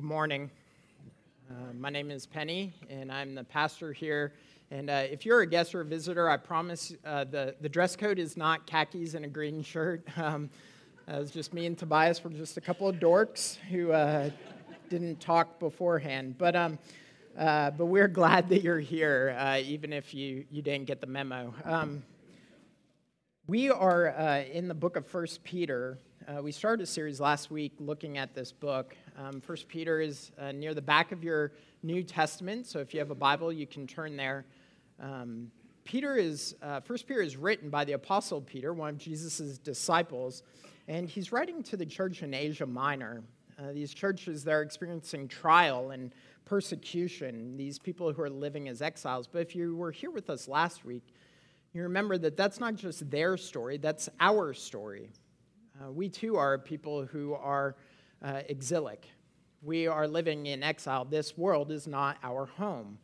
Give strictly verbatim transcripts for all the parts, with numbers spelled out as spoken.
Good morning. Uh, my name is Penny, and I'm the pastor here. And uh, if you're a guest or a visitor, I promise uh, the, the dress code is not khakis and a green shirt. Um, it was just me and Tobias. We're just a couple of dorks who uh, didn't talk beforehand. But um, uh, but we're glad that you're here, uh, even if you, you didn't get the memo. Um, we are uh, in the book of First Peter. Uh, we started a series last week looking at this book. Um, First Peter is uh, near the back of your New Testament, so if you have a Bible, you can turn there. Um, Peter is uh, First Peter is written by the Apostle Peter, one of Jesus' disciples, and he's writing to the church in Asia Minor. Uh, these churches, they're experiencing trial and persecution, these people who are living as exiles. But if you were here with us last week, you remember that that's not just their story, that's our story. Uh, we too are people who are uh, exilic. We are living in exile. This world is not our home.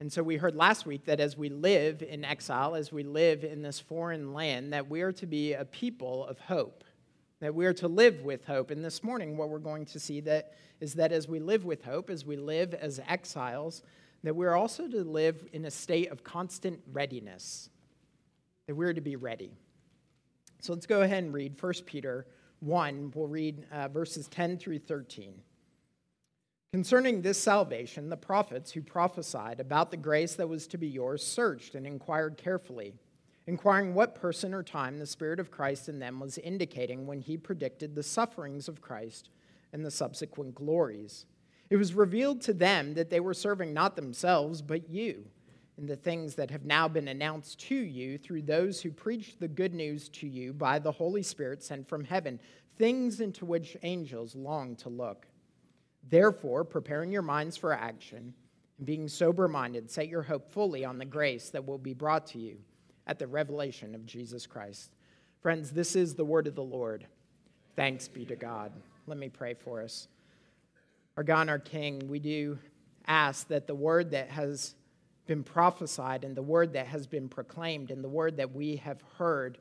And so we heard last week that as we live in exile, as we live in this foreign land, that we are to be a people of hope, that we are to live with hope. And this morning what we're going to see that is that as we live with hope, as we live as exiles, that we're also to live in a state of constant readiness, that we're to be ready. So let's go ahead and read First Peter one. We'll read uh, verses ten through thirteen. Concerning this salvation, the prophets who prophesied about the grace that was to be yours searched and inquired carefully, inquiring what person or time the Spirit of Christ in them was indicating when he predicted the sufferings of Christ and the subsequent glories. It was revealed to them that they were serving not themselves, but you, in the things that have now been announced to you through those who preached the good news to you by the Holy Spirit sent from heaven, things into which angels long to look. Therefore, preparing your minds for action, and being sober-minded, set your hope fully on the grace that will be brought to you at the revelation of Jesus Christ. Friends, this is the word of the Lord. Thanks be to God. Let me pray for us. Our God, our King, we do ask that the word that has been prophesied and the word that has been proclaimed and the word that we have heard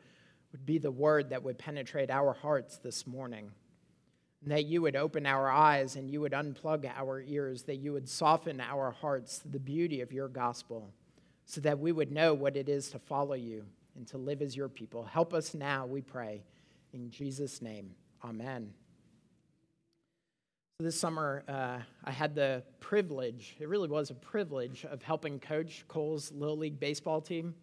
would be the word that would penetrate our hearts this morning. And that you would open our eyes and you would unplug our ears, that you would soften our hearts to the beauty of your gospel so that we would know what it is to follow you and to live as your people. Help us now, we pray, in Jesus' name. Amen. This summer, uh, I had the privilege, it really was a privilege, of helping coach Cole's Little League baseball team.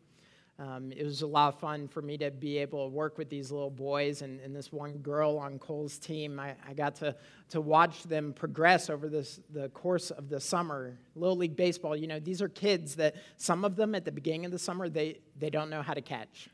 Um, it was a lot of fun for me to be able to work with these little boys and, and this one girl on Cole's team. I, I got to, to watch them progress over this, the course of the summer. Little League baseball, you know, these are kids that some of them at the beginning of the summer, they, they don't know how to catch.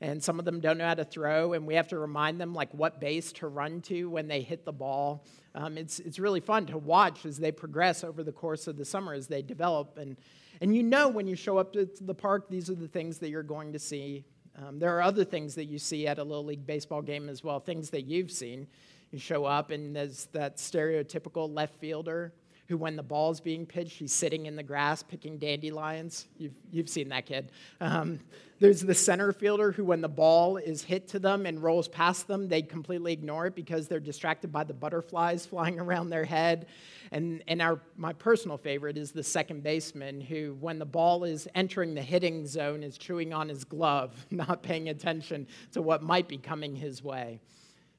And some of them don't know how to throw, and we have to remind them, like, what base to run to when they hit the ball. Um, it's it's really fun to watch as they progress over the course of the summer, as they develop. And, and you know when you show up to the park, these are the things that you're going to see. Um, there are other things that you see at a Little League baseball game as well, things that you've seen. You show up, and there's that stereotypical left fielder who, when the ball's being pitched, he's sitting in the grass picking dandelions. You've, you've seen that kid. Um, there's the center fielder who, when the ball is hit to them and rolls past them, they completely ignore it because they're distracted by the butterflies flying around their head. And and our my personal favorite is the second baseman who, when the ball is entering the hitting zone, is chewing on his glove, not paying attention to what might be coming his way.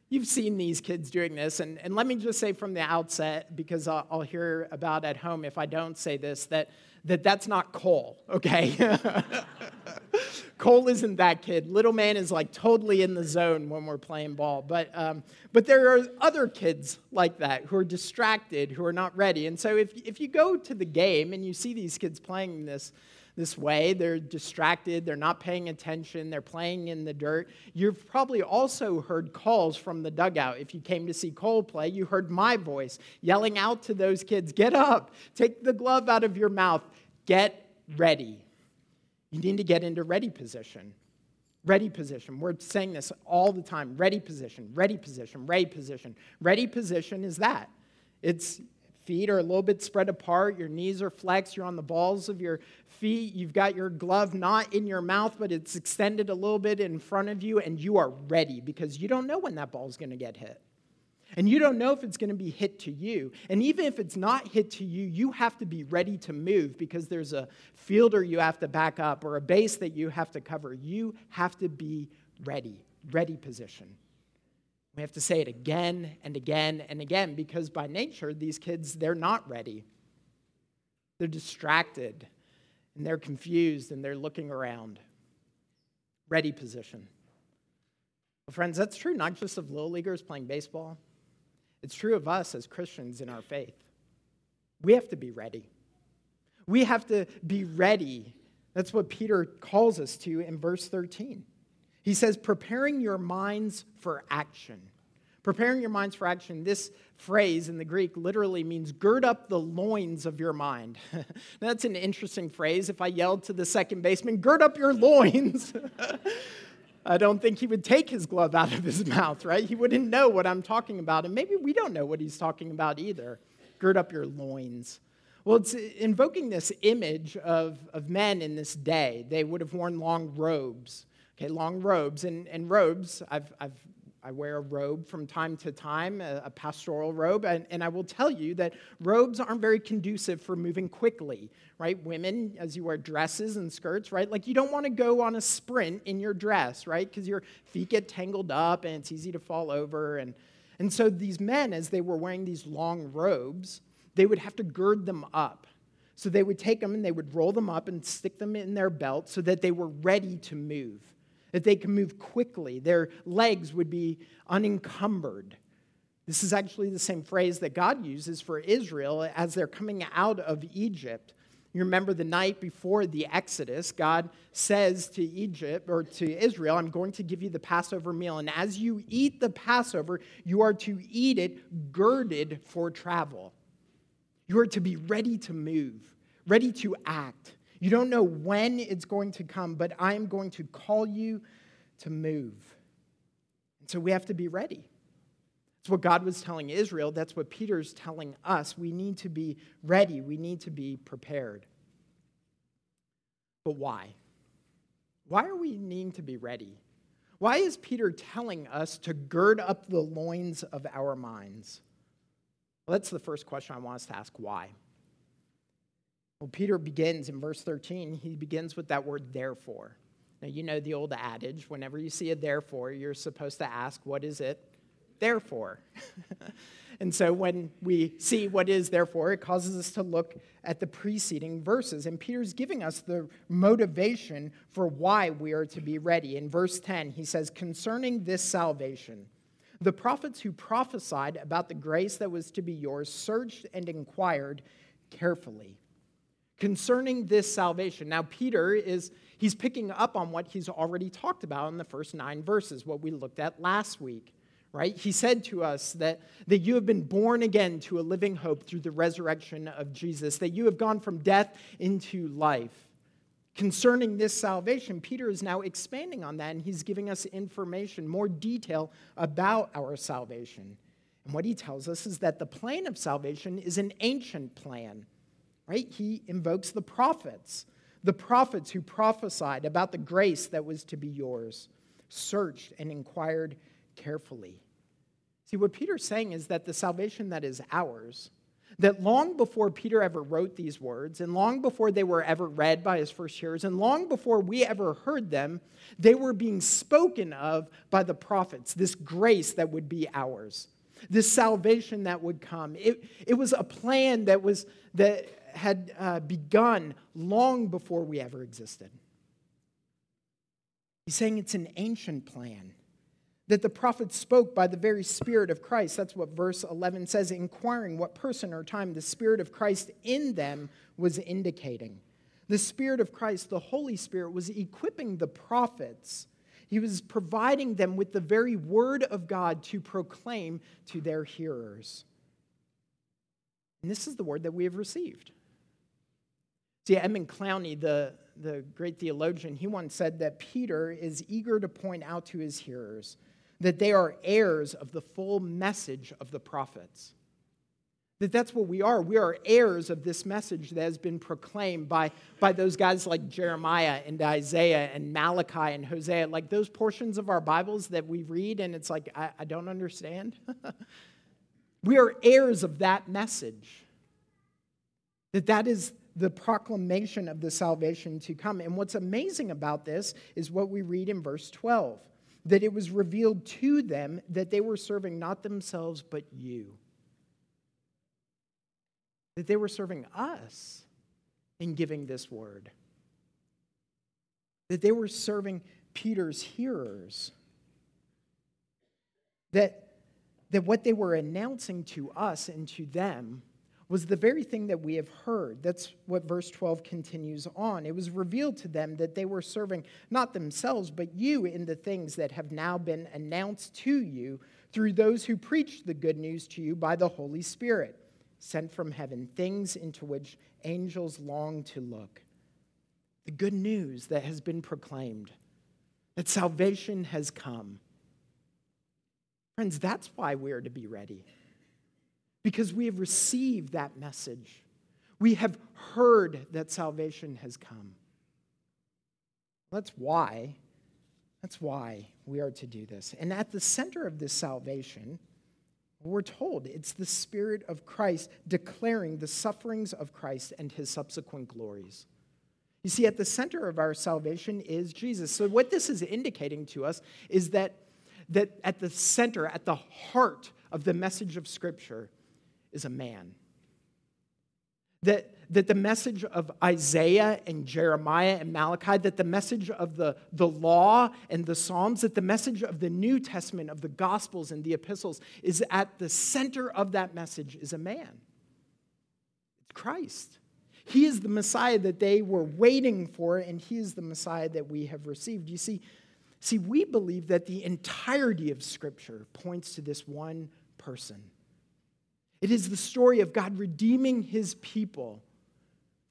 You've seen these kids doing this, and, and let me just say from the outset, because I'll, I'll hear about at home if I don't say this, that, that that's not Cole, okay? Cole isn't that kid. Little man is like totally in the zone when we're playing ball, but um, but there are other kids like that who are distracted, who are not ready, and so if if you go to the game and you see these kids playing this, This way, they're distracted, they're not paying attention, they're playing in the dirt. You've probably also heard calls from the dugout. If you came to see Cole play, you heard my voice yelling out to those kids, get up, take the glove out of your mouth, get ready. You need to get into ready position. Ready position. We're saying this all the time. Ready position, ready position, ready position. Ready position is that. It's feet are a little bit spread apart, your knees are flexed, you're on the balls of your feet, you've got your glove not in your mouth, but it's extended a little bit in front of you, and you are ready because you don't know when that ball's going to get hit. And you don't know if it's going to be hit to you. And even if it's not hit to you, you have to be ready to move because there's a fielder you have to back up or a base that you have to cover. You have to be ready, ready position. We have to say it again and again and again because by nature, these kids, they're not ready. They're distracted and they're confused and they're looking around. Ready position. Well, friends, that's true not just of little leaguers playing baseball. It's true of us as Christians in our faith. We have to be ready. We have to be ready. That's what Peter calls us to in verse thirteen. He says, preparing your minds for action. Preparing your minds for action. This phrase in the Greek literally means gird up the loins of your mind. That's an interesting phrase. If I yelled to the second baseman, gird up your loins, I don't think he would take his glove out of his mouth, right? He wouldn't know what I'm talking about. And maybe we don't know what he's talking about either. Gird up your loins. Well, it's invoking this image of, of men in this day. They would have worn long robes. Okay, long robes. And, and robes, I've, I've, I wear a robe from time to time, a, a pastoral robe. And, and I will tell you that robes aren't very conducive for moving quickly, right? Women, as you wear dresses and skirts, right? Like you don't want to go on a sprint in your dress, right? Because your feet get tangled up and it's easy to fall over. And, and so these men, as they were wearing these long robes, they would have to gird them up. So they would take them and they would roll them up and stick them in their belt so that they were ready to move, that they can move quickly. Their legs would be unencumbered. This is actually the same phrase that God uses for Israel as they're coming out of Egypt. You remember the night before the Exodus, God says to Egypt or to Israel, I'm going to give you the Passover meal. And as you eat the Passover, you are to eat it girded for travel. You are to be ready to move, ready to act. You don't know when it's going to come, but I am going to call you to move. And so we have to be ready. That's what God was telling Israel. That's what Peter's telling us. We need to be ready. We need to be prepared. But why? Why are we needing to be ready? Why is Peter telling us to gird up the loins of our minds? Well, that's the first question I want us to ask. Why? Well, Peter begins in verse thirteen. He begins with that word, therefore. Now, you know the old adage, whenever you see a therefore, you're supposed to ask, what is it therefore? And so when we see what is therefore, it causes us to look at the preceding verses. And Peter's giving us the motivation for why we are to be ready. In verse ten, he says, concerning this salvation, the prophets who prophesied about the grace that was to be yours searched and inquired carefully. Concerning this salvation. Now, Peter is, he's picking up on what he's already talked about in the first nine verses, what we looked at last week, right? He said to us that, that you have been born again to a living hope through the resurrection of Jesus, that you have gone from death into life. Concerning this salvation, Peter is now expanding on that, and he's giving us information, more detail about our salvation. And what he tells us is that the plan of salvation is an ancient plan. Right? He invokes the prophets, the prophets who prophesied about the grace that was to be yours, searched and inquired carefully. See, what Peter's saying is that the salvation that is ours, that long before Peter ever wrote these words, and long before they were ever read by his first hearers, and long before we ever heard them, they were being spoken of by the prophets, this grace that would be ours, this salvation that would come. It, it was a plan that was that had uh, begun long before we ever existed. He's saying it's an ancient plan, that the prophet spoke by the very Spirit of Christ. That's what verse eleven says, inquiring what person or time the Spirit of Christ in them was indicating. The Spirit of Christ, the Holy Spirit, was equipping the prophets. He was providing them with the very word of God to proclaim to their hearers. And this is the word that we have received. See, Edmund Clowney, the, the great theologian, he once said that Peter is eager to point out to his hearers that they are heirs of the full message of the prophets. That that's what we are. We are heirs of this message that has been proclaimed by, by those guys like Jeremiah and Isaiah and Malachi and Hosea, like those portions of our Bibles that we read and it's like, I, I don't understand. We are heirs of that message. That that is the proclamation of the salvation to come. And what's amazing about this is what we read in verse twelve. That it was revealed to them that they were serving not themselves but you. That they were serving us in giving this word. That they were serving Peter's hearers. That, that what they were announcing to us and to them was the very thing that we have heard. That's what verse twelve continues on. It was revealed to them that they were serving not themselves, but you in the things that have now been announced to you through those who preached the good news to you by the Holy Spirit, sent from heaven, things into which angels long to look. The good news that has been proclaimed, that salvation has come. Friends, that's why we're to be ready. Because we have received that message. We have heard that salvation has come. That's why, that's why we are to do this. And at the center of this salvation, we're told it's the Spirit of Christ declaring the sufferings of Christ and his subsequent glories. You see, at the center of our salvation is Jesus. So what this is indicating to us is that, that at the center, at the heart of the message of Scripture, is a man. That, that the message of Isaiah and Jeremiah and Malachi, that the message of the, the law and the Psalms, that the message of the New Testament, of the Gospels and the Epistles, is at the center of that message is a man. It's Christ. He is the Messiah that they were waiting for, and he is the Messiah that we have received. You see, see, we believe that the entirety of Scripture points to this one person. It is the story of God redeeming his people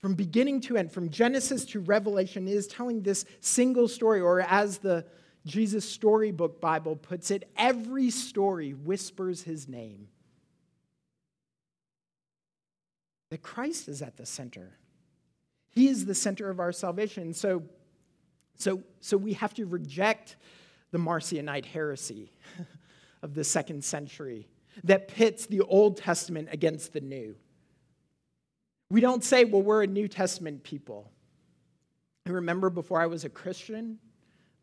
from beginning to end, from Genesis to Revelation. It is telling this single story, or as the Jesus Storybook Bible puts it, every story whispers his name. That Christ is at the center. He is the center of our salvation. So, so, so we have to reject the Marcionite heresy of the second century that pits the Old Testament against the New. We don't say, well, we're a New Testament people. I remember before I was a Christian,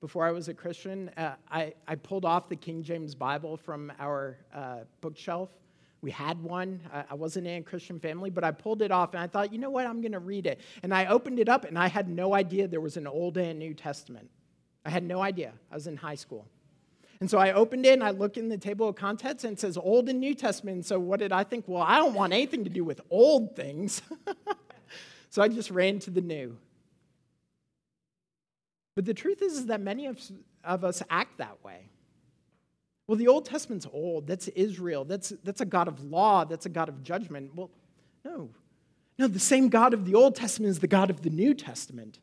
before I was a Christian, uh, I, I pulled off the King James Bible from our uh, bookshelf. We had one. I, I wasn't in a Christian family, but I pulled it off, and I thought, you know what, I'm going to read it. And I opened it up, and I had no idea there was an Old and New Testament. I had no idea. I was in high school. And so I opened it, and I looked in the table of contents, and it says Old and New Testament. And so what did I think? Well, I don't want anything to do with old things. So I just ran to the new. But the truth is, is that many of, of us act that way. Well, the Old Testament's old. That's Israel. That's, that's a God of law. That's a God of judgment. Well, no. No, the same God of the Old Testament is the God of the New Testament.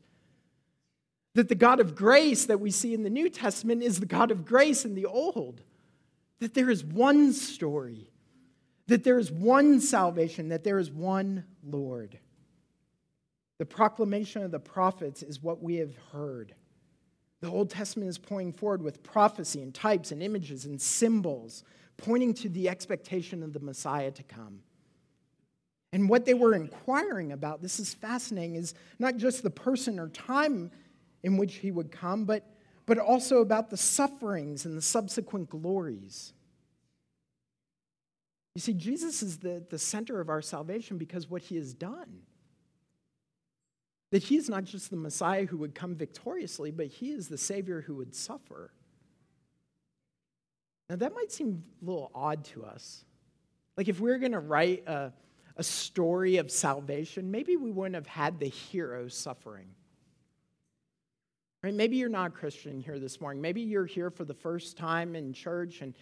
That the God of grace that we see in the New Testament is the God of grace in the Old. That there is one story. That there is one salvation. That there is one Lord. The proclamation of the prophets is what we have heard. The Old Testament is pointing forward with prophecy and types and images and symbols, pointing to the expectation of the Messiah to come. And what they were inquiring about, this is fascinating, is not just the person or time in which he would come, but, but also about the sufferings and the subsequent glories. You see, Jesus is the, the center of our salvation because what he has done. That he is not just the Messiah who would come victoriously, but he is the Savior who would suffer. Now, that might seem a little odd to us. Like, if we were going to write a, a story of salvation, maybe we wouldn't have had the hero suffering. Right? Maybe you're not a Christian here this morning. Maybe you're here for the first time in church, and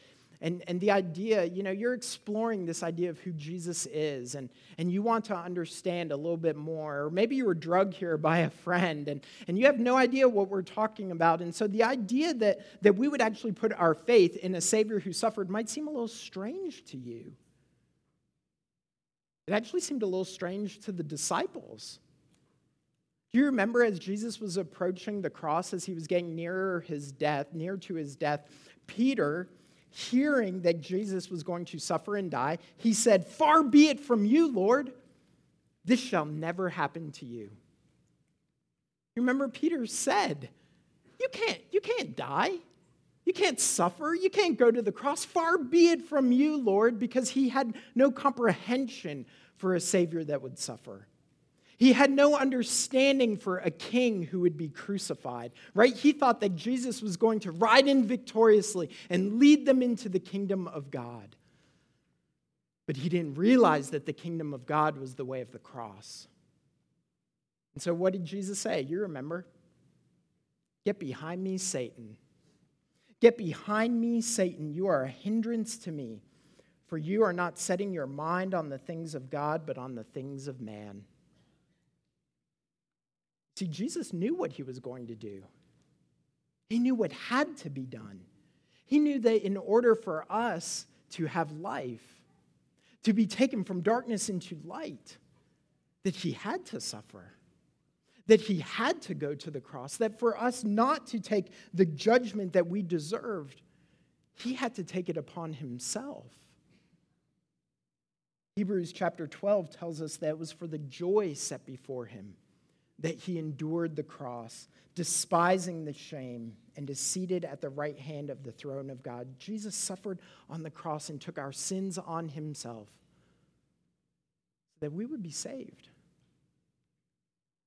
and and the idea, you know, you're exploring this idea of who Jesus is, and, and you want to understand a little bit more. Or maybe you were drugged here by a friend, and, and you have no idea what we're talking about. And so the idea that, that we would actually put our faith in a Savior who suffered might seem a little strange to you. It actually seemed a little strange to the disciples. Do you remember as Jesus was approaching the cross, as he was getting nearer his death, near to his death, Peter hearing that Jesus was going to suffer and die, he said, "Far be it from you, Lord. This shall never happen to you." You remember Peter said, you can't, you can't die. You can't suffer. You can't go to the cross. Far be it from you, Lord, because he had no comprehension for a Savior that would suffer. He had no understanding for a king who would be crucified, right? He thought that Jesus was going to ride in victoriously and lead them into the kingdom of God. But he didn't realize that the kingdom of God was the way of the cross. And so what did Jesus say? You remember? "Get behind me, Satan. Get behind me, Satan. You are a hindrance to me, for you are not setting your mind on the things of God, but on the things of man." See, Jesus knew what he was going to do. He knew what had to be done. He knew that in order for us to have life, to be taken from darkness into light, that he had to suffer, that he had to go to the cross, that for us not to take the judgment that we deserved, he had to take it upon himself. Hebrews chapter twelve tells us that it was for the joy set before him that he endured the cross, despising the shame, and is seated at the right hand of the throne of God. Jesus suffered on the cross and took our sins on himself so that we would be saved.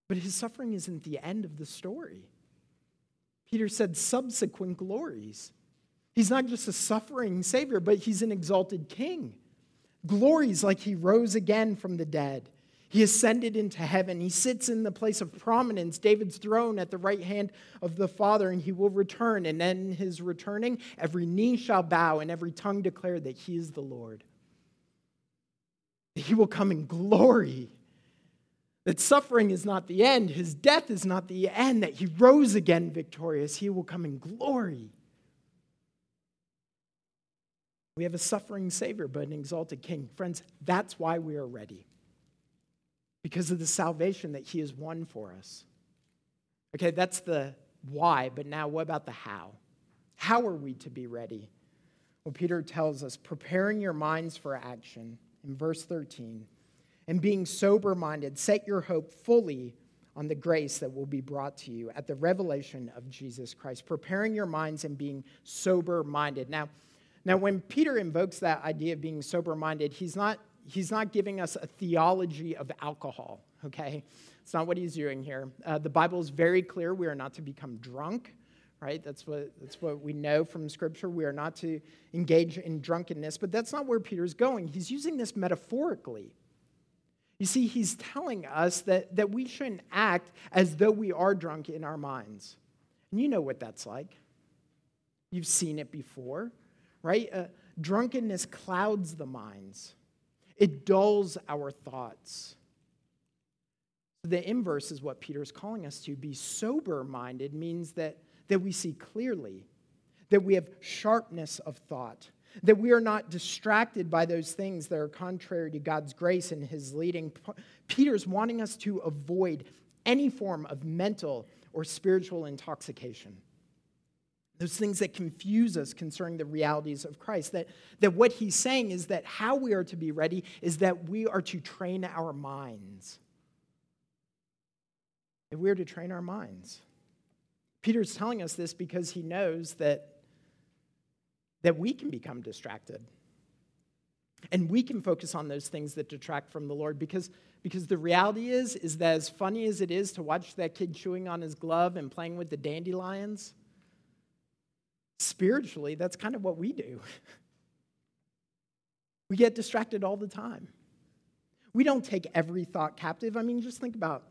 But his suffering isn't the end of the story. Peter said subsequent glories. He's not just a suffering Savior, but he's an exalted king. Glories like he rose again from the dead. He ascended into heaven. He sits in the place of prominence, David's throne, at the right hand of the Father, and he will return. And in his returning, every knee shall bow and every tongue declare that he is the Lord. He will come in glory. That suffering is not the end. His death is not the end. That he rose again victorious. He will come in glory. We have a suffering Savior, but an exalted King. Friends, that's why we are ready. Because of the salvation that he has won for us. Okay, that's the why, but now what about the how? How are we to be ready? Well, Peter tells us, preparing your minds for action, in verse thirteen, and being sober-minded, set your hope fully on the grace that will be brought to you at the revelation of Jesus Christ. Preparing your minds and being sober-minded. Now, now when Peter invokes that idea of being sober-minded, he's not He's not giving us a theology of alcohol, okay? It's not what he's doing here. Uh, the Bible is very clear we are not to become drunk, right? That's what, that's what we know from Scripture. We are not to engage in drunkenness, but that's not where Peter's going. He's using this metaphorically. You see, he's telling us that, that we shouldn't act as though we are drunk in our minds. And you know what that's like. You've seen it before, right? Uh, drunkenness clouds the minds. It dulls our thoughts. The inverse is what Peter's calling us to. Be sober-minded means that, that we see clearly, that we have sharpness of thought, that we are not distracted by those things that are contrary to God's grace and his leading. Peter's wanting us to avoid any form of mental or spiritual intoxication. Those things that confuse us concerning the realities of Christ. That, that what he's saying is that how we are to be ready is that we are to train our minds. That we are to train our minds. Peter's telling us this because he knows that, that we can become distracted. And we can focus on those things that detract from the Lord because, because the reality is, is that as funny as it is to watch that kid chewing on his glove and playing with the dandelions, spiritually, that's kind of what we do. We get distracted all the time. We don't take every thought captive. I mean, just think about,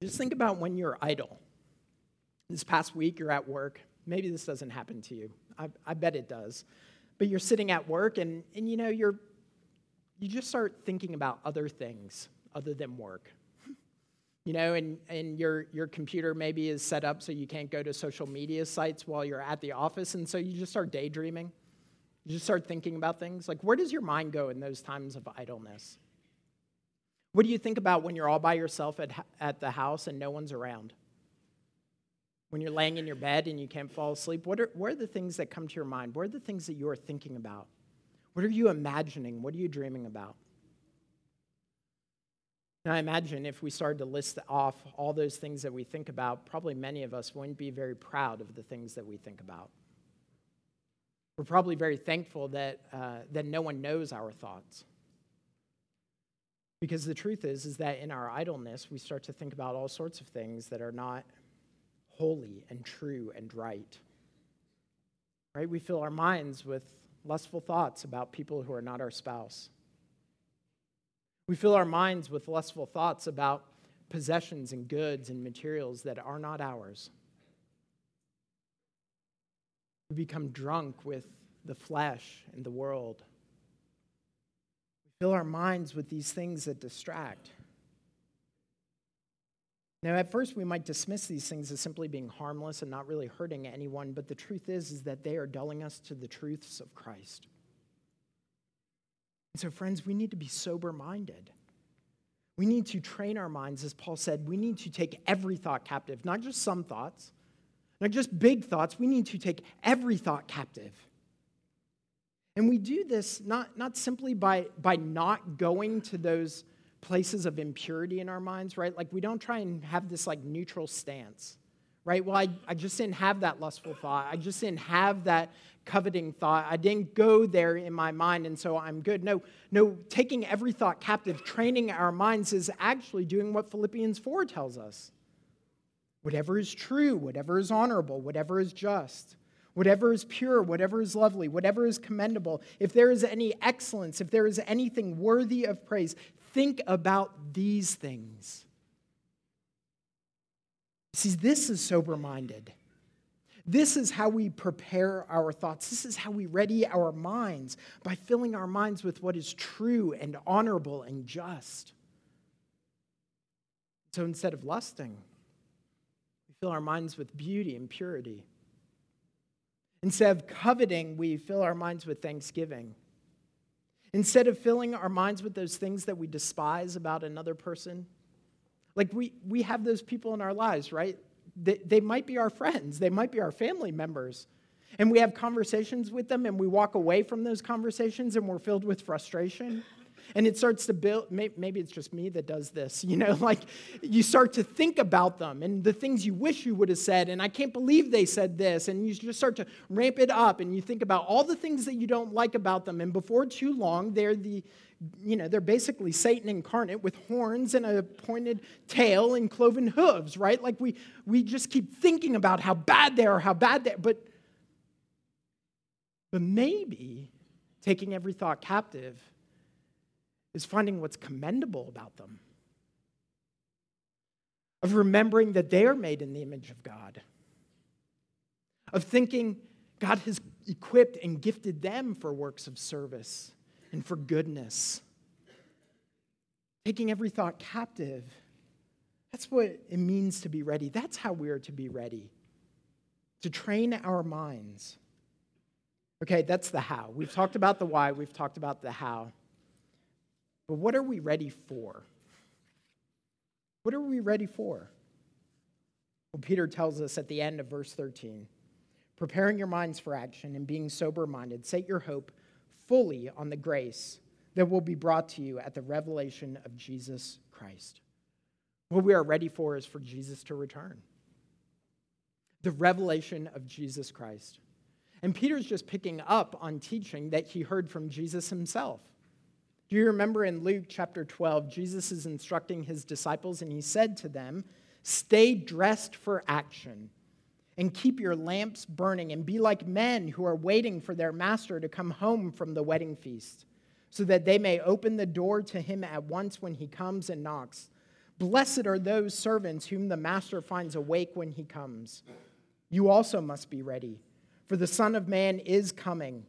just think about when you're idle. This past week, you're at work. Maybe this doesn't happen to you. I, I bet it does. But you're sitting at work, and, and you know, you're you just start thinking about other things other than work. You know, and, and your your computer maybe is set up so you can't go to social media sites while you're at the office, and so you just start daydreaming. You just start thinking about things. Like, where does your mind go in those times of idleness? What do you think about when you're all by yourself at at the house and no one's around? When you're laying in your bed and you can't fall asleep, what are, what are the things that come to your mind? What are the things that you're thinking about? What are you imagining? What are you dreaming about? And I imagine if we started to list off all those things that we think about, probably many of us wouldn't be very proud of the things that we think about. We're probably very thankful that uh, that no one knows our thoughts. Because the truth is, is that in our idleness, we start to think about all sorts of things that are not holy and true and right. Right? We fill our minds with lustful thoughts about people who are not our spouse. We fill our minds with lustful thoughts about possessions and goods and materials that are not ours. We become drunk with the flesh and the world. We fill our minds with these things that distract. Now, at first, we might dismiss these things as simply being harmless and not really hurting anyone, but the truth is, is that they are dulling us to the truths of Christ. And so, friends, we need to be sober-minded. We need to train our minds, as Paul said. We need to take every thought captive, not just some thoughts, not just big thoughts. We need to take every thought captive. And we do this not, not simply by, by not going to those places of impurity in our minds, right? Like, we don't try and have this, like, neutral stance, right? Well, I, I just didn't have that lustful thought. I just didn't have that coveting thought. I didn't go there in my mind, and so I'm good. No, no, taking every thought captive, training our minds is actually doing what Philippians four tells us. Whatever is true, whatever is honorable, whatever is just, whatever is pure, whatever is lovely, whatever is commendable, if there is any excellence, if there is anything worthy of praise, think about these things. See, this is sober-minded. This is how we prepare our thoughts. This is how we ready our minds, by filling our minds with what is true and honorable and just. So instead of lusting, we fill our minds with beauty and purity. Instead of coveting, we fill our minds with thanksgiving. Instead of filling our minds with those things that we despise about another person, like we, we have those people in our lives, right? They, they might be our friends. They might be our family members. And we have conversations with them, and we walk away from those conversations, and we're filled with frustration. And it starts to build, maybe it's just me that does this, you know, like you start to think about them and the things you wish you would have said, and I can't believe they said this, and you just start to ramp it up, and you think about all the things that you don't like about them, and before too long, they're the, you know, they're basically Satan incarnate with horns and a pointed tail and cloven hooves, right? Like we, we just keep thinking about how bad they are, how bad they are, but, but maybe taking every thought captive is finding what's commendable about them, of remembering that they are made in the image of God, of thinking God has equipped and gifted them for works of service and for goodness. Taking every thought captive, that's what it means to be ready. That's how we are to be ready, to train our minds. Okay, that's the how. We've talked about the why. We've talked about the how. But what are we ready for? What are we ready for? Well, Peter tells us at the end of verse thirteen, preparing your minds for action and being sober-minded, set your hope fully on the grace that will be brought to you at the revelation of Jesus Christ. What we are ready for is for Jesus to return. The revelation of Jesus Christ. And Peter's just picking up on teaching that he heard from Jesus himself. Do you remember in Luke chapter twelve, Jesus is instructing his disciples, and he said to them, stay dressed for action and keep your lamps burning and be like men who are waiting for their master to come home from the wedding feast so that they may open the door to him at once when he comes and knocks. Blessed are those servants whom the master finds awake when he comes. You also must be ready, for the Son of Man is coming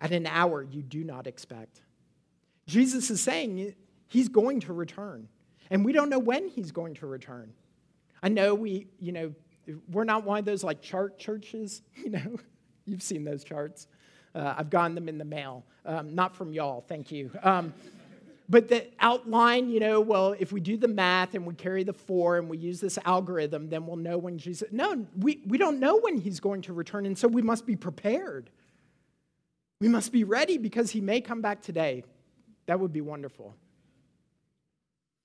at an hour you do not expect. Jesus is saying he's going to return, and we don't know when he's going to return. I know we, you know, we're not one of those like chart churches, you know. You've seen those charts. Uh, I've gotten them in the mail. Um, not from y'all, thank you. Um, But the outline, you know, well, if we do the math and we carry the four and we use this algorithm, then we'll know when Jesus... No, we, we don't know when he's going to return, and so we must be prepared. We must be ready because he may come back today. That would be wonderful.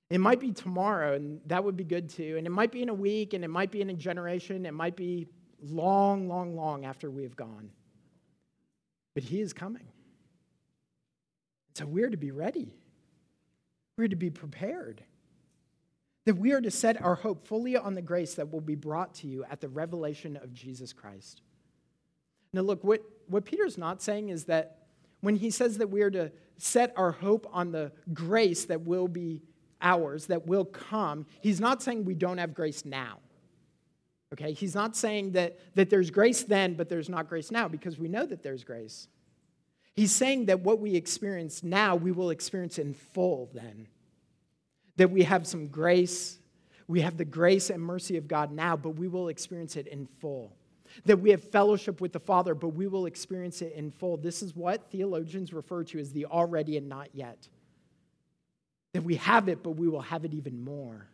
It might be tomorrow, and that would be good too. And it might be in a week, and it might be in a generation. It might be long, long, long after we have gone. But he is coming. So we're to be ready. We're to be prepared. That we are to set our hope fully on the grace that will be brought to you at the revelation of Jesus Christ. Now look, what, what Peter's not saying is that when he says that we are to set our hope on the grace that will be ours, that will come, he's not saying we don't have grace now. Okay? He's not saying that, that there's grace then, but there's not grace now, because we know that there's grace. He's saying that what we experience now, we will experience in full then. That we have some grace, we have the grace and mercy of God now, but we will experience it in full. That we have fellowship with the Father, but we will experience it in full. This is what theologians refer to as the already and not yet. That we have it, but we will have it even more.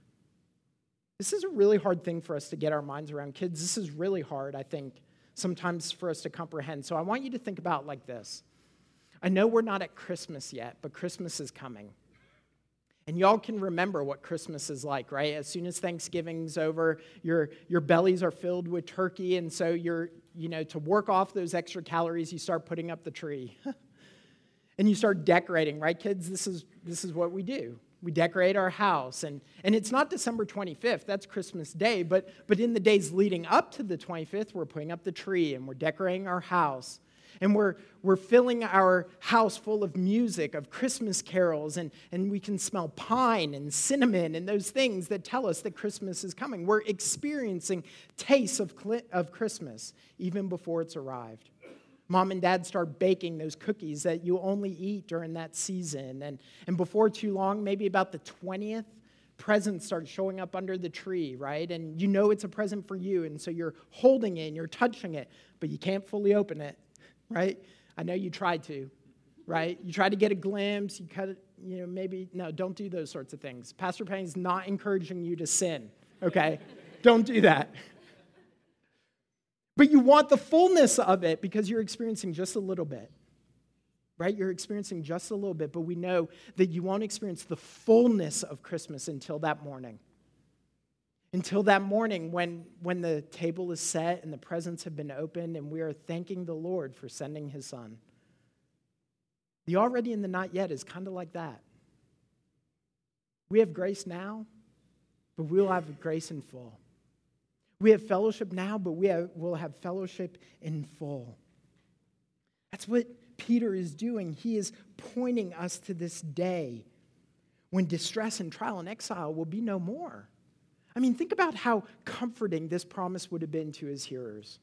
This is a really hard thing for us to get our minds around. Kids, this is really hard, I think, sometimes for us to comprehend. So I want you to think about like this. I know we're not at Christmas yet, but Christmas is coming. And y'all can remember what Christmas is like, right? As soon as Thanksgiving's over, your your bellies are filled with turkey, and so you're, you know, to work off those extra calories, you start putting up the tree. And you start decorating, right, kids? This is this is what we do. We decorate our house. And, and it's not December twenty-fifth, that's Christmas Day, but but in the days leading up to the twenty-fifth, we're putting up the tree and we're decorating our house. And we're we're filling our house full of music, of Christmas carols, and, and we can smell pine and cinnamon and those things that tell us that Christmas is coming. We're experiencing tastes of of Christmas even before it's arrived. Mom and Dad start baking those cookies that you only eat during that season. And, and before too long, maybe about the twentieth, presents start showing up under the tree, right? And you know it's a present for you, and so you're holding it and you're touching it, but you can't fully open it. Right? I know you tried to, right? You tried to get a glimpse, you cut it, you know, maybe, no, don't do those sorts of things. Pastor Penny's not encouraging you to sin, okay? Don't do that. But you want the fullness of it because you're experiencing just a little bit, right? You're experiencing just a little bit, but we know that you won't experience the fullness of Christmas until that morning. Until that morning when, when the table is set and the presents have been opened and we are thanking the Lord for sending his son. The already and the not yet is kind of like that. We have grace now, but we'll have grace in full. We have fellowship now, but we have, we'll have fellowship in full. That's what Peter is doing. He is pointing us to this day when distress and trial and exile will be no more. I mean, think about how comforting this promise would have been to his hearers.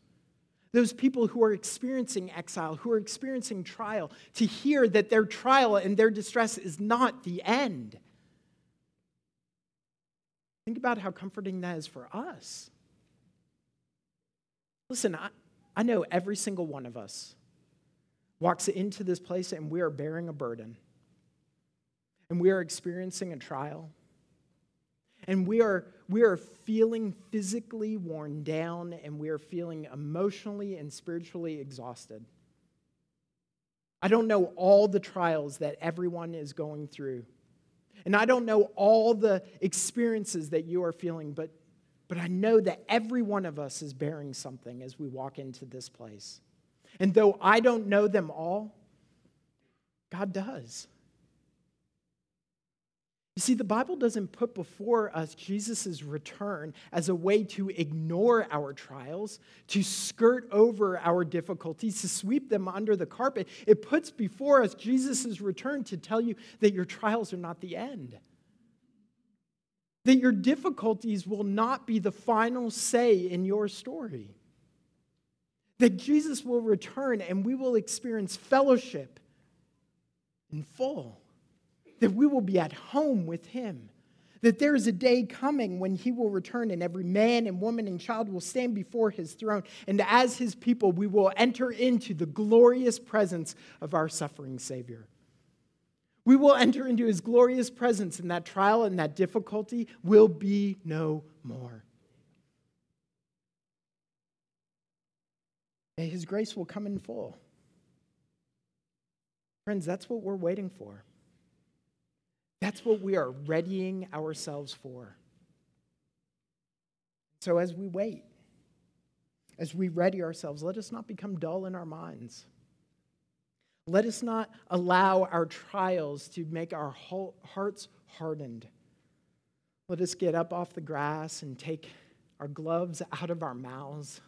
Those people who are experiencing exile, who are experiencing trial, to hear that their trial and their distress is not the end. Think about how comforting that is for us. Listen, I, I know every single one of us walks into this place and we are bearing a burden. And we are experiencing a trial. And we are we are feeling physically worn down, and we are feeling emotionally and spiritually exhausted. I don't know all the trials that everyone is going through. And I don't know all the experiences that you are feeling, but, but I know that every one of us is bearing something as we walk into this place. And though I don't know them all, God does. You see, the Bible doesn't put before us Jesus' return as a way to ignore our trials, to skirt over our difficulties, to sweep them under the carpet. It puts before us Jesus' return to tell you that your trials are not the end. That your difficulties will not be the final say in your story. That Jesus will return and we will experience fellowship in full. That we will be at home with him. That there is a day coming when he will return and every man and woman and child will stand before his throne. And as his people, we will enter into the glorious presence of our suffering Savior. We will enter into his glorious presence, and that trial and that difficulty will be no more. And his grace will come in full. Friends, that's what we're waiting for. That's what we are readying ourselves for. So as we wait, as we ready ourselves, let us not become dull in our minds. Let us not allow our trials to make our hearts hardened. Let us get up off the grass and take our gloves out of our mouths.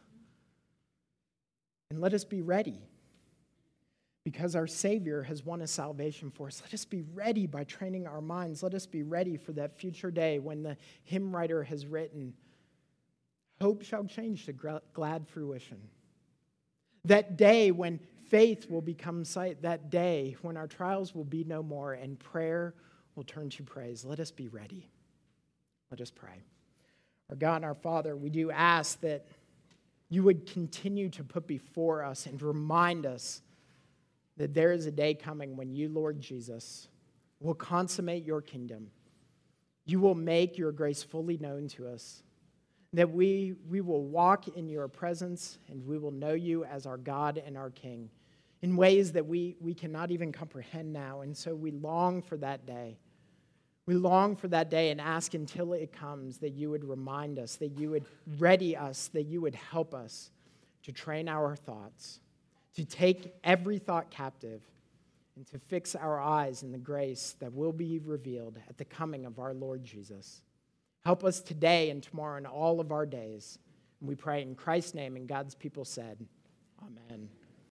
And let us be ready, because our Savior has won a salvation for us. Let us be ready by training our minds. Let us be ready for that future day when the hymn writer has written, "Hope shall change to glad fruition." That day when faith will become sight, that day when our trials will be no more and prayer will turn to praise. Let us be ready. Let us pray. Our God and our Father, we do ask that you would continue to put before us and remind us that there is a day coming when you, Lord Jesus, will consummate your kingdom. You will make your grace fully known to us, that we, we will walk in your presence and we will know you as our God and our King in ways that we, we cannot even comprehend now. And so we long for that day. We long for that day and ask until it comes that you would remind us, that you would ready us, that you would help us to train our thoughts, to take every thought captive, and to fix our eyes in the grace that will be revealed at the coming of our Lord Jesus. Help us today and tomorrow and all of our days. And we pray in Christ's name, and God's people said,